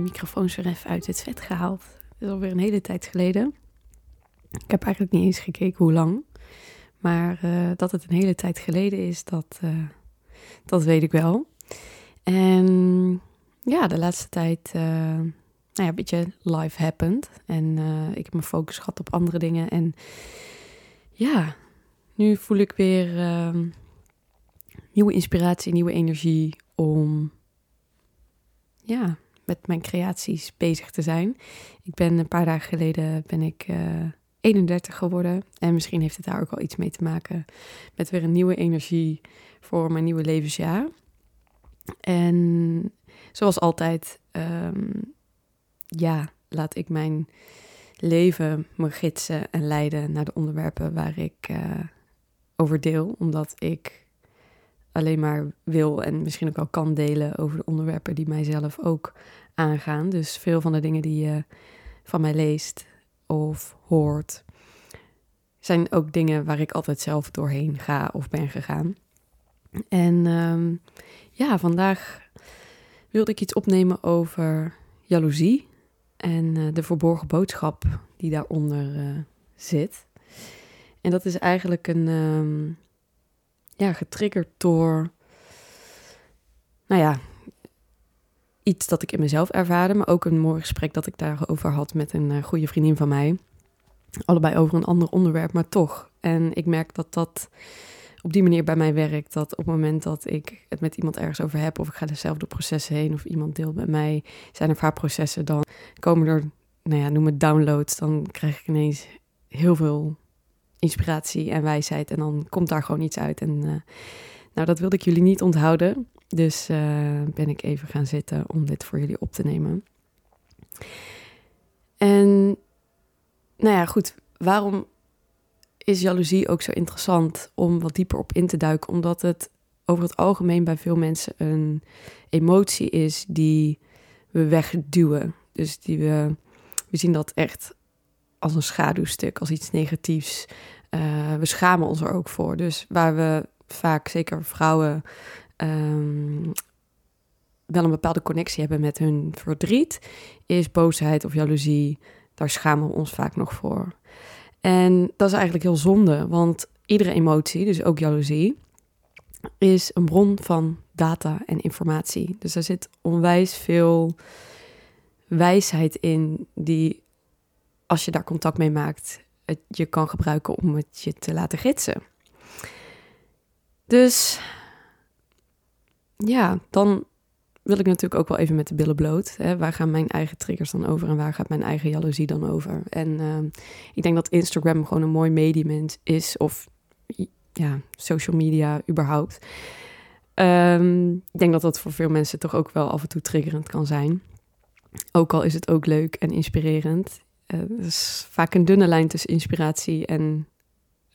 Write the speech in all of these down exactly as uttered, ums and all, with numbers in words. mijn microfoons weer even uit het vet gehaald. Dat is alweer een hele tijd geleden. Ik heb eigenlijk niet eens gekeken hoe lang. Maar uh, dat het een hele tijd geleden is, dat, uh, dat weet ik wel. En ja, de laatste tijd... Uh, Nou ja, een beetje life happened. En uh, ik heb mijn focus gehad op andere dingen. En ja, nu voel ik weer uh, nieuwe inspiratie, nieuwe energie om ja, met mijn creaties bezig te zijn. Ik ben een paar dagen geleden ben ik uh, eenendertig geworden. En misschien heeft het daar ook al iets mee te maken met weer een nieuwe energie voor mijn nieuwe levensjaar. En zoals altijd... Um, Ja, laat ik mijn leven me gidsen en leiden naar de onderwerpen waar ik uh, over deel. Omdat ik alleen maar wil en misschien ook al kan delen over de onderwerpen die mijzelf ook aangaan. Dus veel van de dingen die je van mij leest of hoort, zijn ook dingen waar ik altijd zelf doorheen ga of ben gegaan. En um, ja, vandaag wilde ik iets opnemen over jaloezie. En de verborgen boodschap die daaronder uh, zit. En dat is eigenlijk een... Um, ja, getriggerd door... Nou ja... iets dat ik in mezelf ervaarde. Maar ook een mooi gesprek dat ik daarover had met een uh, goede vriendin van mij. Allebei over een ander onderwerp, maar toch. En ik merk dat dat op die manier bij mij werkt. Dat op het moment dat ik het met iemand ergens over heb... of ik ga dezelfde processen heen... of iemand deelt met mij zijn of haar processen... dan komen er, nou ja, noem het downloads... dan krijg ik ineens heel veel inspiratie en wijsheid... en dan komt daar gewoon iets uit. En uh, nou, dat wilde ik jullie niet onthouden. Dus uh, ben ik even gaan zitten om dit voor jullie op te nemen. En nou ja, goed, waarom... is jaloezie ook zo interessant om wat dieper op in te duiken... omdat het over het algemeen bij veel mensen een emotie is die we wegduwen. Dus die we, we zien dat echt als een schaduwstuk, als iets negatiefs. Uh, we schamen ons er ook voor. Dus waar we vaak, zeker vrouwen... Um, wel een bepaalde connectie hebben met hun verdriet... is boosheid of jaloezie, daar schamen we ons vaak nog voor... En dat is eigenlijk heel zonde, want iedere emotie, dus ook jaloezie, is een bron van data en informatie. Dus daar zit onwijs veel wijsheid in die, als je daar contact mee maakt, het je kan gebruiken om het je te laten gidsen. Dus ja, dan wil ik natuurlijk ook wel even met de billen bloot. Hè? Waar gaan mijn eigen triggers dan over en waar gaat mijn eigen jaloezie dan over? En uh, ik denk dat Instagram gewoon een mooi medium is, of ja, social media überhaupt. Um, ik denk dat dat voor veel mensen toch ook wel af en toe triggerend kan zijn. Ook al is het ook leuk en inspirerend. Uh, er is vaak een dunne lijn tussen inspiratie en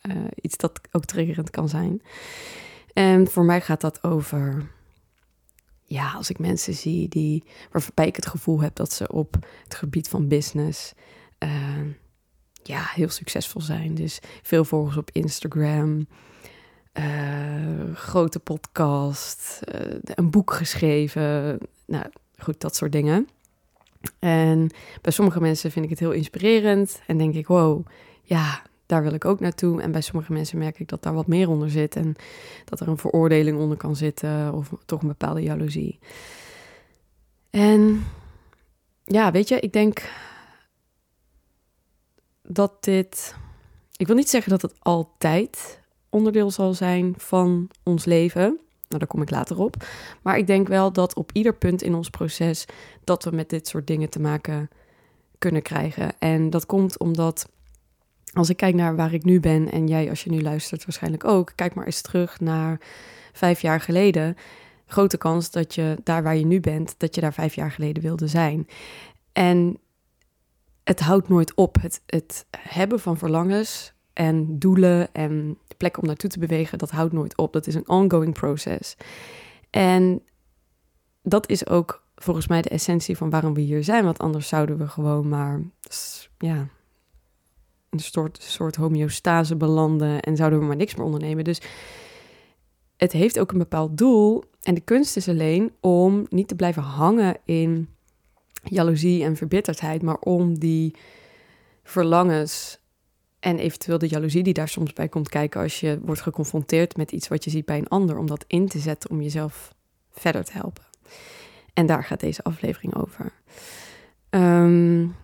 uh, iets dat ook triggerend kan zijn. En voor mij gaat dat over... Ja, als ik mensen zie die, waarbij ik het gevoel heb dat ze op het gebied van business uh, ja, heel succesvol zijn. Dus veel volgers op Instagram, uh, grote podcast, uh, een boek geschreven. Nou goed, dat soort dingen. En bij sommige mensen vind ik het heel inspirerend en denk ik, wow, ja... daar wil ik ook naartoe. En bij sommige mensen merk ik dat daar wat meer onder zit. En dat er een veroordeling onder kan zitten. Of toch een bepaalde jaloezie. En ja, weet je, ik denk dat dit... Ik wil niet zeggen dat het altijd onderdeel zal zijn van ons leven. Nou, daar kom ik later op. Maar ik denk wel dat op ieder punt in ons proces... dat we met dit soort dingen te maken kunnen krijgen. En dat komt omdat... Als ik kijk naar waar ik nu ben en jij als je nu luistert waarschijnlijk ook... kijk maar eens terug naar vijf jaar geleden. Grote kans dat je daar waar je nu bent, dat je daar vijf jaar geleden wilde zijn. En het houdt nooit op. Het, het hebben van verlangens en doelen en de plek om naartoe te bewegen... dat houdt nooit op. Dat is een ongoing process. En dat is ook volgens mij de essentie van waarom we hier zijn. Want anders zouden we gewoon maar... ja. een soort, soort homeostase belanden en zouden we maar niks meer ondernemen. Dus het heeft ook een bepaald doel. En de kunst is alleen om niet te blijven hangen in jaloezie en verbitterdheid, maar om die verlangens en eventueel de jaloezie die daar soms bij komt kijken als je wordt geconfronteerd met iets wat je ziet bij een ander, om dat in te zetten om jezelf verder te helpen. En daar gaat deze aflevering over. Um,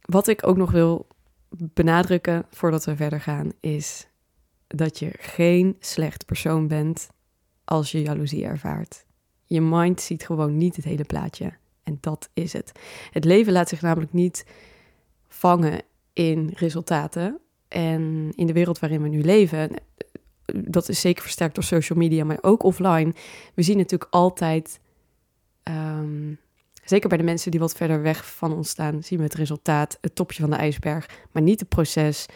wat ik ook nog wil benadrukken voordat we verder gaan, is dat je geen slecht persoon bent als je jaloezie ervaart. Je mind ziet gewoon niet het hele plaatje. En dat is het. Het leven laat zich namelijk niet vangen in resultaten. En in de wereld waarin we nu leven, dat is zeker versterkt door social media, maar ook offline. We zien natuurlijk altijd, um, zeker bij de mensen die wat verder weg van ons staan, zien we het resultaat, het topje van de ijsberg, maar niet het proces,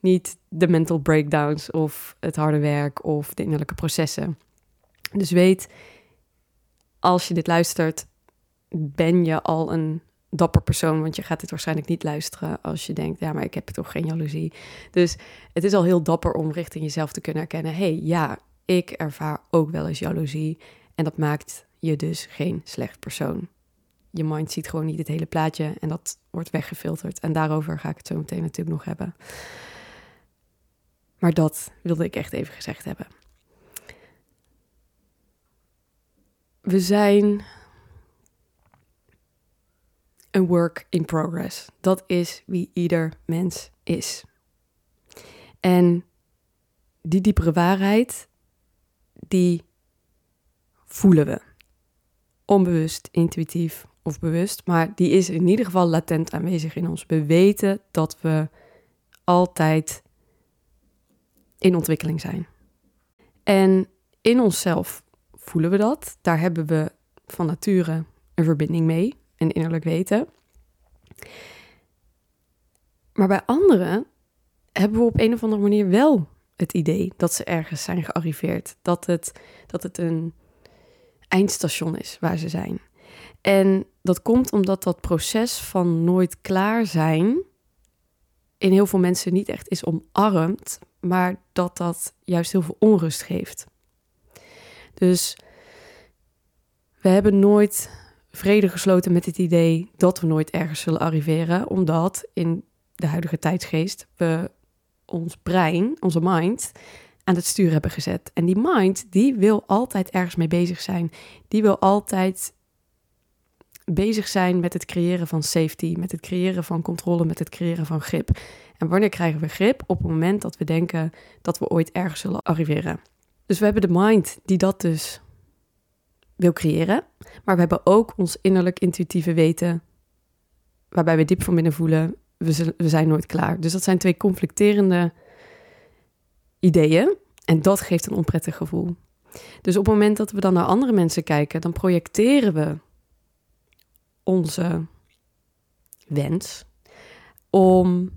niet de mental breakdowns of het harde werk of de innerlijke processen. Dus weet, als je dit luistert, ben je al een dapper persoon, want je gaat dit waarschijnlijk niet luisteren als je denkt, ja, maar ik heb toch geen jaloezie. Dus het is al heel dapper om richting jezelf te kunnen herkennen, hey, ja, ik ervaar ook wel eens jaloezie. En dat maakt je dus geen slecht persoon. Je mind ziet gewoon niet het hele plaatje en dat wordt weggefilterd. En daarover ga ik het zo meteen natuurlijk nog hebben. Maar dat wilde ik echt even gezegd hebben. We zijn een work in progress. Dat is wie ieder mens is. En die diepere waarheid, die voelen we. Onbewust, intuïtief of bewust. Maar die is in ieder geval latent aanwezig in ons. We weten dat we altijd in ontwikkeling zijn. En in onszelf voelen we dat. Daar hebben we van nature een verbinding mee. En innerlijk weten. Maar bij anderen hebben we op een of andere manier wel het idee dat ze ergens zijn gearriveerd. Dat het, dat het een eindstation is waar ze zijn. En dat komt omdat dat proces van nooit klaar zijn in heel veel mensen niet echt is omarmd, maar dat dat juist heel veel onrust geeft. Dus we hebben nooit vrede gesloten met het idee dat we nooit ergens zullen arriveren, omdat in de huidige tijdsgeest we ons brein, onze mind, aan het stuur hebben gezet. En die mind, die wil altijd ergens mee bezig zijn. Die wil altijd bezig zijn met het creëren van safety, met het creëren van controle, met het creëren van grip. En wanneer krijgen we grip? Op het moment dat we denken dat we ooit ergens zullen arriveren. Dus we hebben de mind die dat dus wil creëren, maar we hebben ook ons innerlijk intuïtieve weten, waarbij we diep van binnen voelen, we, z- we zijn nooit klaar. Dus dat zijn twee conflicterende ideeën en dat geeft een onprettig gevoel. Dus op het moment dat we dan naar andere mensen kijken, dan projecteren we onze wens om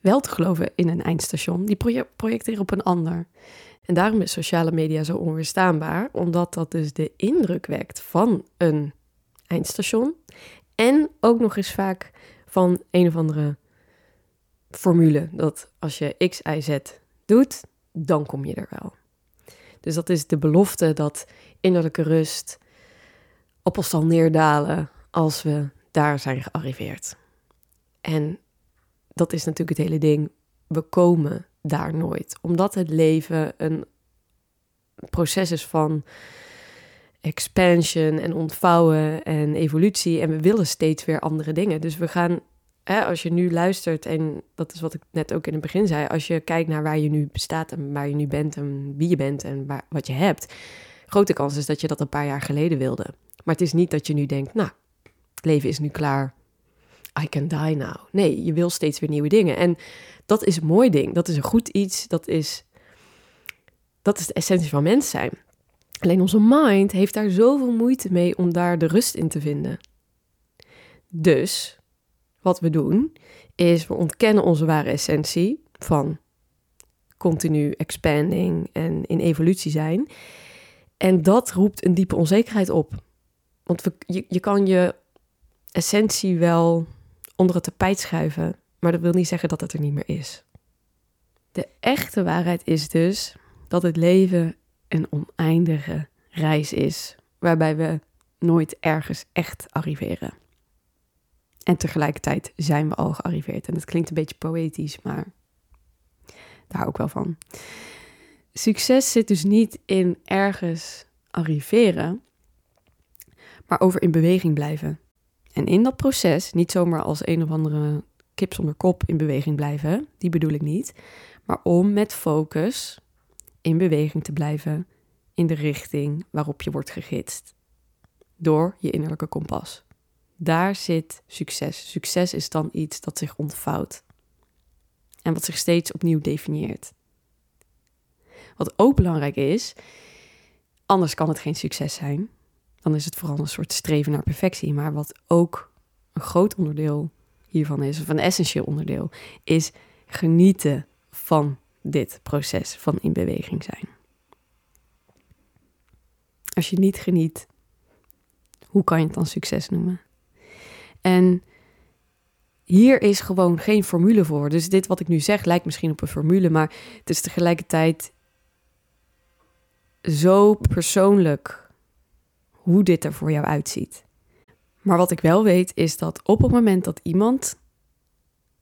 wel te geloven in een eindstation. Die proje- projecteren op een ander. En daarom is sociale media zo onweerstaanbaar, omdat dat dus de indruk wekt van een eindstation. En ook nog eens vaak van een of andere formule. Dat als je X, Y, Z doet, dan kom je er wel. Dus dat is de belofte dat innerlijke rust op ons zal neerdalen als we daar zijn gearriveerd. En dat is natuurlijk het hele ding. We komen daar nooit. Omdat het leven een proces is van expansion en ontvouwen en evolutie. En we willen steeds weer andere dingen. Dus we gaan, hè, als je nu luistert, en dat is wat ik net ook in het begin zei, als je kijkt naar waar je nu bestaat en waar je nu bent en wie je bent en waar, wat je hebt. Grote kans is dat je dat een paar jaar geleden wilde. Maar het is niet dat je nu denkt, nou, het leven is nu klaar. I can die now. Nee, je wil steeds weer nieuwe dingen. En dat is een mooi ding. Dat is een goed iets. Dat is, dat is de essentie van mens zijn. Alleen onze mind heeft daar zoveel moeite mee om daar de rust in te vinden. Dus wat we doen is we ontkennen onze ware essentie van continu expanding en in evolutie zijn. En dat roept een diepe onzekerheid op. Want we, je, je kan je essentie wel onder het tapijt schuiven, maar dat wil niet zeggen dat het er niet meer is. De echte waarheid is dus dat het leven een oneindige reis is, waarbij we nooit ergens echt arriveren. En tegelijkertijd zijn we al gearriveerd. En dat klinkt een beetje poëtisch, maar daar hou ik wel van. Succes zit dus niet in ergens arriveren, maar over in beweging blijven. En in dat proces, niet zomaar als een of andere kip zonder kop in beweging blijven, die bedoel ik niet, maar om met focus in beweging te blijven in de richting waarop je wordt gegidst. Door je innerlijke kompas. Daar zit succes. Succes is dan iets dat zich ontvouwt. En wat zich steeds opnieuw definieert. Wat ook belangrijk is, anders kan het geen succes zijn. Dan is het vooral een soort streven naar perfectie. Maar wat ook een groot onderdeel hiervan is, of een essentieel onderdeel, is genieten van dit proces van in beweging zijn. Als je niet geniet, hoe kan je het dan succes noemen? En hier is gewoon geen formule voor. Dus dit wat ik nu zeg lijkt misschien op een formule, maar het is tegelijkertijd zo persoonlijk hoe dit er voor jou uitziet. Maar wat ik wel weet is dat op het moment dat iemand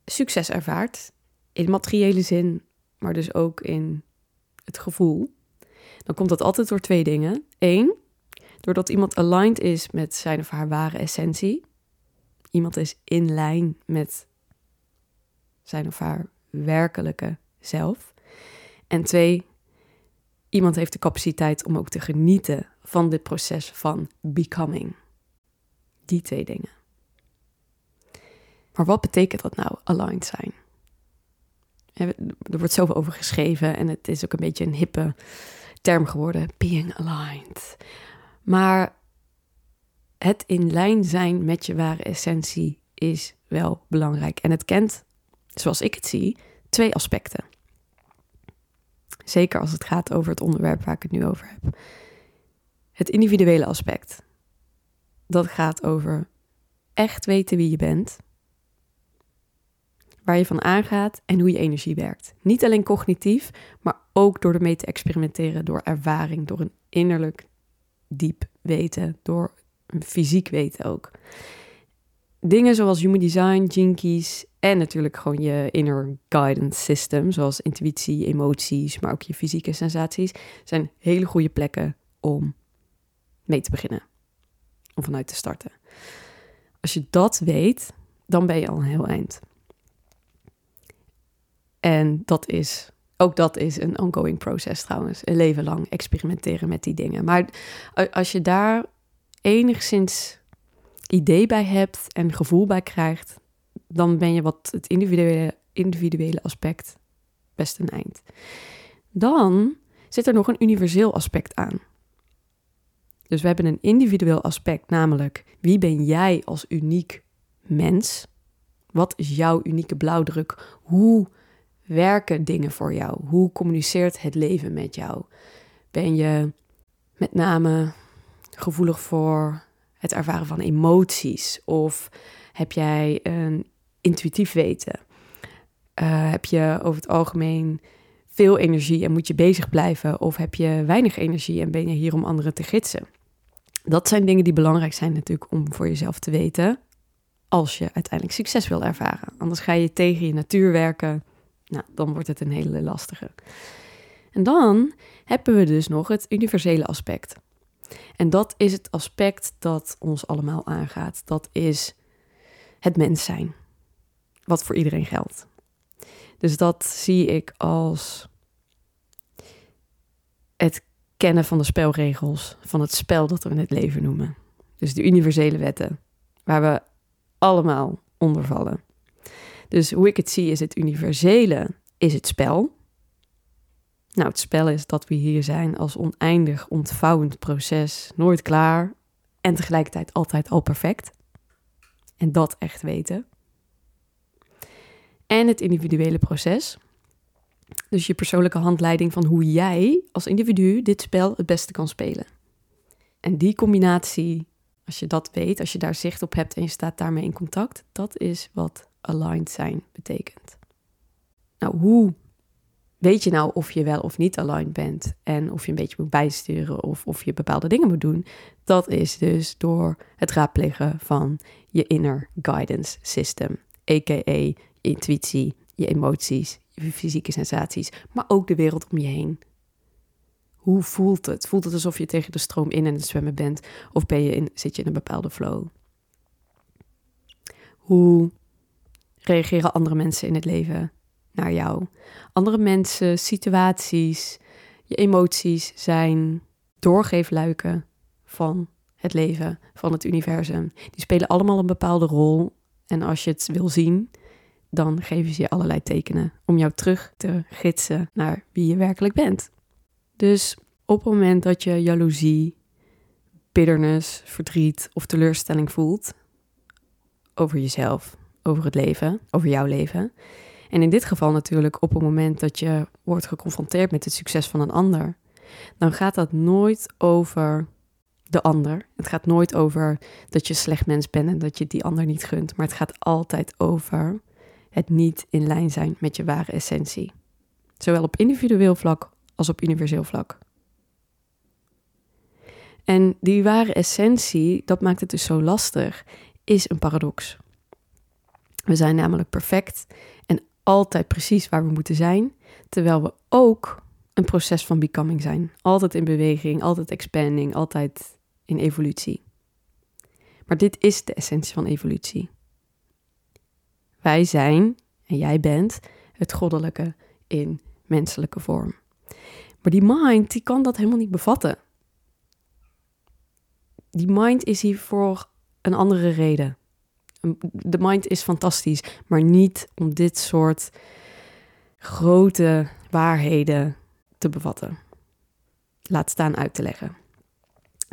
succes ervaart, in materiële zin, maar dus ook in het gevoel, dan komt dat altijd door twee dingen. Eén, doordat iemand aligned is met zijn of haar ware essentie. Iemand is in lijn met zijn of haar werkelijke zelf. En twee, iemand heeft de capaciteit om ook te genieten van dit proces van becoming. Die twee dingen. Maar wat betekent dat nou, aligned zijn? Er wordt zoveel over geschreven en het is ook een beetje een hippe term geworden. Being aligned. Maar het in lijn zijn met je ware essentie is wel belangrijk. En het kent, zoals ik het zie, twee aspecten. Zeker als het gaat over het onderwerp waar ik het nu over heb. Het individuele aspect. Dat gaat over echt weten wie je bent. Waar je van aangaat en hoe je energie werkt. Niet alleen cognitief, maar ook door ermee te experimenteren. Door ervaring, door een innerlijk diep weten, door een fysiek weten ook. Dingen zoals human design, gene keys en natuurlijk gewoon je inner guidance system, zoals intuïtie, emoties, maar ook je fysieke sensaties, zijn hele goede plekken om mee te beginnen. Om vanuit te starten. Als je dat weet, dan ben je al een heel eind. En dat is, ook dat is een ongoing proces trouwens. Een leven lang experimenteren met die dingen. Maar als je daar enigszins idee bij hebt en gevoel bij krijgt, dan ben je wat het individuele, individuele aspect best een eind. Dan zit er nog een universeel aspect aan. Dus we hebben een individueel aspect, namelijk wie ben jij als uniek mens? Wat is jouw unieke blauwdruk? Hoe werken dingen voor jou? Hoe communiceert het leven met jou? Ben je met name gevoelig voor het ervaren van emoties? Of heb jij een intuïtief weten? Uh, heb je over het algemeen veel energie en moet je bezig blijven? Of heb je weinig energie en ben je hier om anderen te gidsen? Dat zijn dingen die belangrijk zijn natuurlijk om voor jezelf te weten als je uiteindelijk succes wil ervaren. Anders ga je tegen je natuur werken. Nou, dan wordt het een hele lastige. En dan hebben we dus nog het universele aspect. En dat is het aspect dat ons allemaal aangaat. Dat is het mens zijn. Wat voor iedereen geldt. Dus dat zie ik als het kennen van de spelregels. Van het spel dat we in het leven noemen. Dus de universele wetten. Waar we allemaal onder vallen. Dus hoe ik het zie is het universele, is het spel. Nou, het spel is dat we hier zijn als oneindig ontvouwend proces, nooit klaar en tegelijkertijd altijd al perfect. En dat echt weten. En het individuele proces. Dus je persoonlijke handleiding van hoe jij als individu dit spel het beste kan spelen. En die combinatie, als je dat weet, als je daar zicht op hebt en je staat daarmee in contact, dat is wat aligned zijn betekent. Nou, hoe weet je nou of je wel of niet aligned bent en of je een beetje moet bijsturen of of je bepaalde dingen moet doen? Dat is dus door het raadplegen van je inner guidance system, a k a je intuïtie, je emoties, je fysieke sensaties, maar ook de wereld om je heen. Hoe voelt het? Voelt het alsof je tegen de stroom in en het zwemmen bent? Of ben je in, zit je in een bepaalde flow? Hoe reageren andere mensen in het leven naar jou? Andere mensen, situaties, je emoties zijn doorgeefluiken van het leven, van het universum. Die spelen allemaal een bepaalde rol. En als je het wil zien, dan geven ze je allerlei tekenen om jou terug te gidsen naar wie je werkelijk bent. Dus op het moment dat je jaloezie, bitterness, verdriet of teleurstelling voelt over jezelf, over het leven, over jouw leven. En in dit geval natuurlijk op het moment dat je wordt geconfronteerd met het succes van een ander, dan gaat dat nooit over de ander. Het gaat nooit over dat je slecht mens bent en dat je die ander niet gunt. Maar het gaat altijd over het niet in lijn zijn met je ware essentie. Zowel op individueel vlak als op universeel vlak. En die ware essentie, dat maakt het dus zo lastig, is een paradox. We zijn namelijk perfect en altijd precies waar we moeten zijn, terwijl we ook een proces van becoming zijn. Altijd in beweging, altijd expanding, altijd in evolutie. Maar dit is de essentie van evolutie. Wij zijn, en jij bent, het goddelijke in menselijke vorm. Maar die mind, die kan dat helemaal niet bevatten. Die mind is hier voor een andere reden. De mind is fantastisch, maar niet om dit soort grote waarheden te bevatten. Laat staan uit te leggen.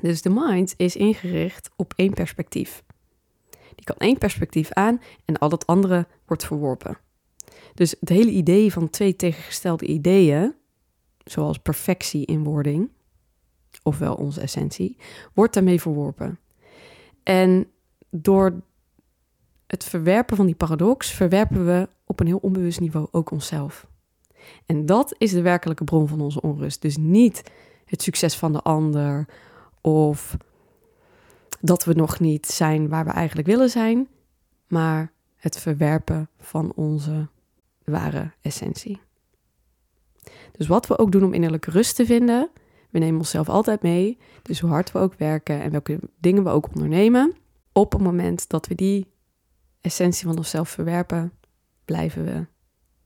Dus de mind is ingericht op één perspectief. Die kan één perspectief aan en al dat andere wordt verworpen. Dus het hele idee van twee tegengestelde ideeën, zoals perfectie in wording, ofwel onze essentie, wordt daarmee verworpen. En door het verwerpen van die paradox verwerpen we op een heel onbewust niveau ook onszelf. En dat is de werkelijke bron van onze onrust. Dus niet het succes van de ander of dat we nog niet zijn waar we eigenlijk willen zijn, maar het verwerpen van onze ware essentie. Dus wat we ook doen om innerlijke rust te vinden, we nemen onszelf altijd mee. Dus hoe hard we ook werken en welke dingen we ook ondernemen, op het moment dat we die essentie van onszelf verwerpen, blijven we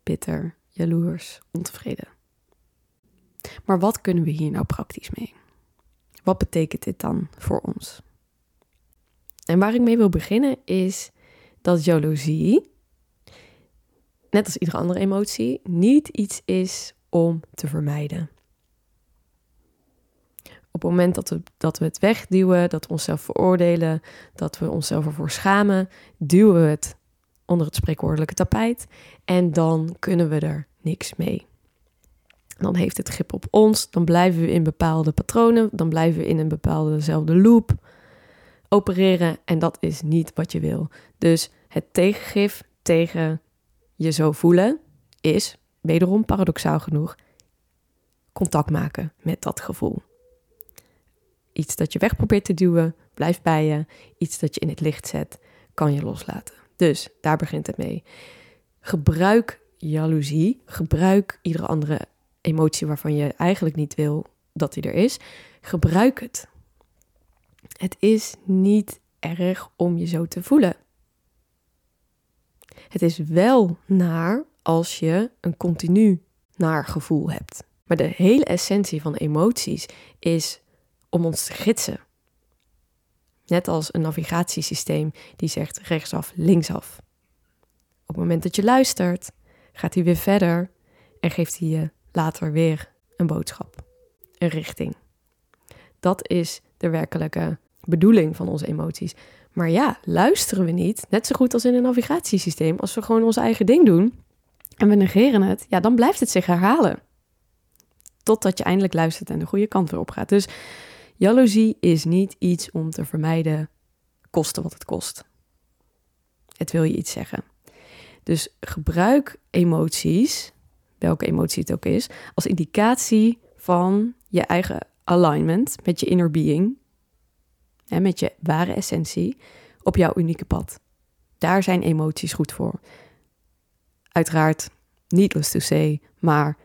bitter, jaloers, ontevreden. Maar wat kunnen we hier nou praktisch mee? Wat betekent dit dan voor ons? En waar ik mee wil beginnen is dat jaloezie, net als iedere andere emotie, niet iets is om te vermijden. Op het moment dat we, dat we het wegduwen, dat we onszelf veroordelen, dat we onszelf ervoor schamen, duwen we het onder het spreekwoordelijke tapijt en dan kunnen we er niks mee. Dan heeft het grip op ons, dan blijven we in bepaalde patronen, dan blijven we in een bepaaldezelfde loop opereren en dat is niet wat je wil. Dus het tegengif tegen je zo voelen is, wederom paradoxaal genoeg, contact maken met dat gevoel. Iets dat je weg probeert te duwen, blijft bij je. Iets dat je in het licht zet, kan je loslaten. Dus daar begint het mee. Gebruik jaloezie. Gebruik iedere andere emotie waarvan je eigenlijk niet wil dat die er is. Gebruik het. Het is niet erg om je zo te voelen. Het is wel naar als je een continu naar gevoel hebt. Maar de hele essentie van emoties is om ons te gidsen. Net als een navigatiesysteem die zegt rechtsaf, linksaf. Op het moment dat je luistert, gaat hij weer verder en geeft hij je later weer een boodschap, een richting. Dat is de werkelijke bedoeling van onze emoties. Maar ja, luisteren we niet, net zo goed als in een navigatiesysteem, als we gewoon ons eigen ding doen en we negeren het, ja, dan blijft het zich herhalen. Totdat je eindelijk luistert en de goede kant weer op gaat. Dus jaloezie is niet iets om te vermijden, koste wat het kost. Het wil je iets zeggen. Dus gebruik emoties, welke emotie het ook is, als indicatie van je eigen alignment met je inner being, hè, met je ware essentie, op jouw unieke pad. Daar zijn emoties goed voor. Uiteraard, needless to say, maar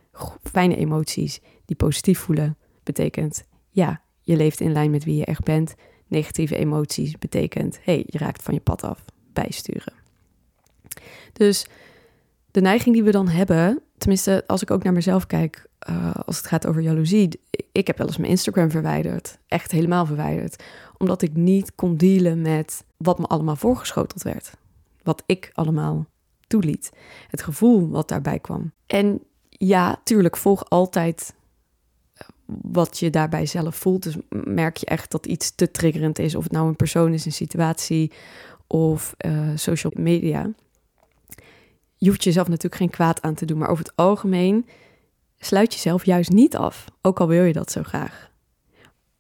fijne emoties die positief voelen, betekent ja, je leeft in lijn met wie je echt bent. Negatieve emoties betekent, hé, hey, je raakt van je pad af, bijsturen. Dus de neiging die we dan hebben, tenminste als ik ook naar mezelf kijk, uh, als het gaat over jaloezie, ik heb wel eens mijn Instagram verwijderd, echt helemaal verwijderd, omdat ik niet kon dealen met wat me allemaal voorgeschoteld werd, wat ik allemaal toeliet, het gevoel wat daarbij kwam. En ja, tuurlijk, volg altijd wat je daarbij zelf voelt. Dus merk je echt dat iets te triggerend is, of het nou een persoon is, een situatie of uh, social media. Je hoeft jezelf natuurlijk geen kwaad aan te doen, maar over het algemeen sluit jezelf juist niet af, ook al wil je dat zo graag.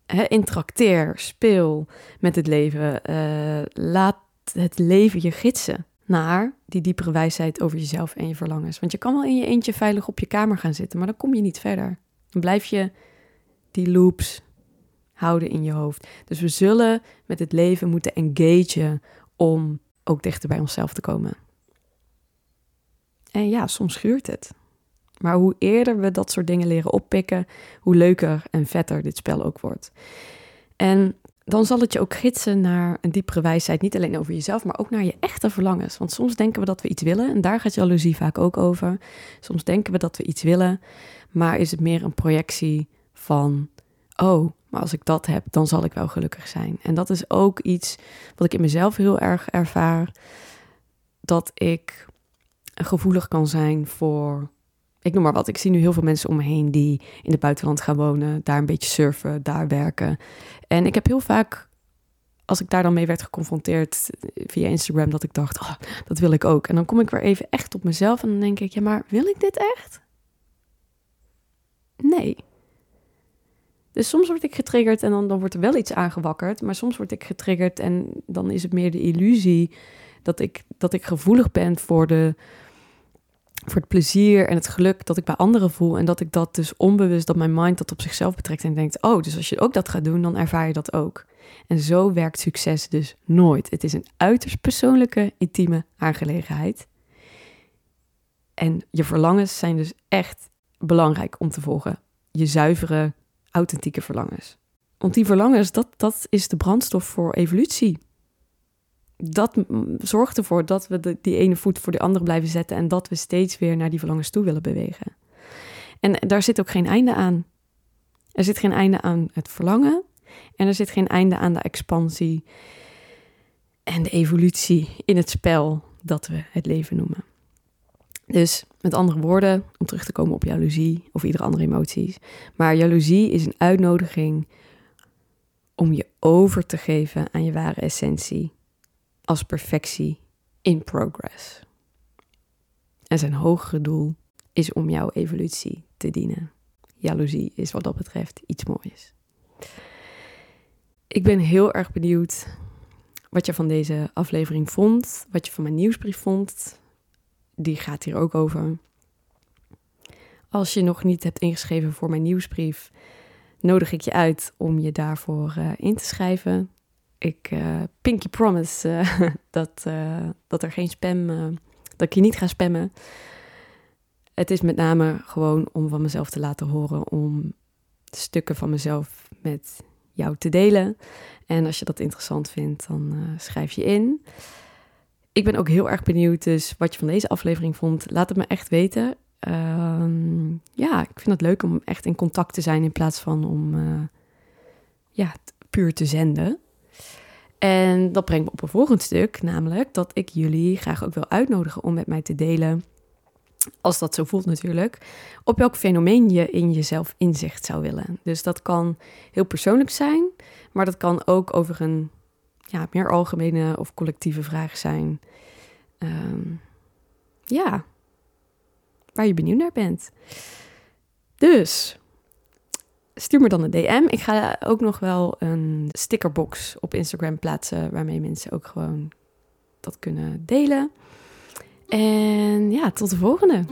Hè, interacteer, speel met het leven, uh, laat het leven je gidsen naar die diepere wijsheid over jezelf en je verlangens. Want je kan wel in je eentje veilig op je kamer gaan zitten, maar dan kom je niet verder. Dan blijf je die loops houden in je hoofd. Dus we zullen met het leven moeten engagen om ook dichter bij onszelf te komen. En ja, soms schuurt het. Maar hoe eerder we dat soort dingen leren oppikken, hoe leuker en vetter dit spel ook wordt. En dan zal het je ook gidsen naar een diepere wijsheid, niet alleen over jezelf, maar ook naar je echte verlangens. Want soms denken we dat we iets willen, en daar gaat jaloezie vaak ook over. Soms denken we dat we iets willen, maar is het meer een projectie van, oh, maar als ik dat heb, dan zal ik wel gelukkig zijn. En dat is ook iets wat ik in mezelf heel erg ervaar, dat ik gevoelig kan zijn voor, ik noem maar wat, ik zie nu heel veel mensen om me heen die in het buitenland gaan wonen, daar een beetje surfen, daar werken. En ik heb heel vaak, als ik daar dan mee werd geconfronteerd via Instagram, dat ik dacht, oh, dat wil ik ook. En dan kom ik weer even echt op mezelf en dan denk ik, ja, maar wil ik dit echt? Nee. Dus soms word ik getriggerd en dan, dan wordt er wel iets aangewakkerd, maar soms word ik getriggerd en dan is het meer de illusie dat ik, dat ik gevoelig ben voor de... voor het plezier en het geluk dat ik bij anderen voel. En dat ik dat dus onbewust, dat mijn mind dat op zichzelf betrekt en denkt, oh, dus als je ook dat gaat doen, dan ervaar je dat ook. En zo werkt succes dus nooit. Het is een uiterst persoonlijke, intieme aangelegenheid. En je verlangens zijn dus echt belangrijk om te volgen. Je zuivere, authentieke verlangens. Want die verlangens, dat, dat is de brandstof voor evolutie. Dat zorgt ervoor dat we de, die ene voet voor de andere blijven zetten en dat we steeds weer naar die verlangens toe willen bewegen. En daar zit ook geen einde aan. Er zit geen einde aan het verlangen en er zit geen einde aan de expansie en de evolutie in het spel dat we het leven noemen. Dus met andere woorden, om terug te komen op jaloezie of iedere andere emoties, maar jaloezie is een uitnodiging om je over te geven aan je ware essentie. Als perfectie in progress. En zijn hogere doel is om jouw evolutie te dienen. Jaloezie is wat dat betreft iets moois. Ik ben heel erg benieuwd wat je van deze aflevering vond. Wat je van mijn nieuwsbrief vond. Die gaat hier ook over. Als je nog niet hebt ingeschreven voor mijn nieuwsbrief, nodig ik je uit om je daarvoor uh, in te schrijven. Ik uh, pinky promise uh, dat, uh, dat er geen spam, uh, dat ik je niet ga spammen. Het is met name gewoon om van mezelf te laten horen, om stukken van mezelf met jou te delen. En als je dat interessant vindt, dan uh, schrijf je in. Ik ben ook heel erg benieuwd dus wat je van deze aflevering vond. Laat het me echt weten. Uh, ja, ik vind het leuk om echt in contact te zijn in plaats van om uh, ja, puur te zenden. En dat brengt me op een volgend stuk, namelijk dat ik jullie graag ook wil uitnodigen om met mij te delen, als dat zo voelt natuurlijk, op welk fenomeen je in jezelf inzicht zou willen. Dus dat kan heel persoonlijk zijn, maar dat kan ook over een ja, meer algemene of collectieve vraag zijn. Um, ja, waar je benieuwd naar bent. Dus stuur me dan een D M. Ik ga ook nog wel een stickerbox op Instagram plaatsen, waarmee mensen ook gewoon dat kunnen delen. En ja, tot de volgende.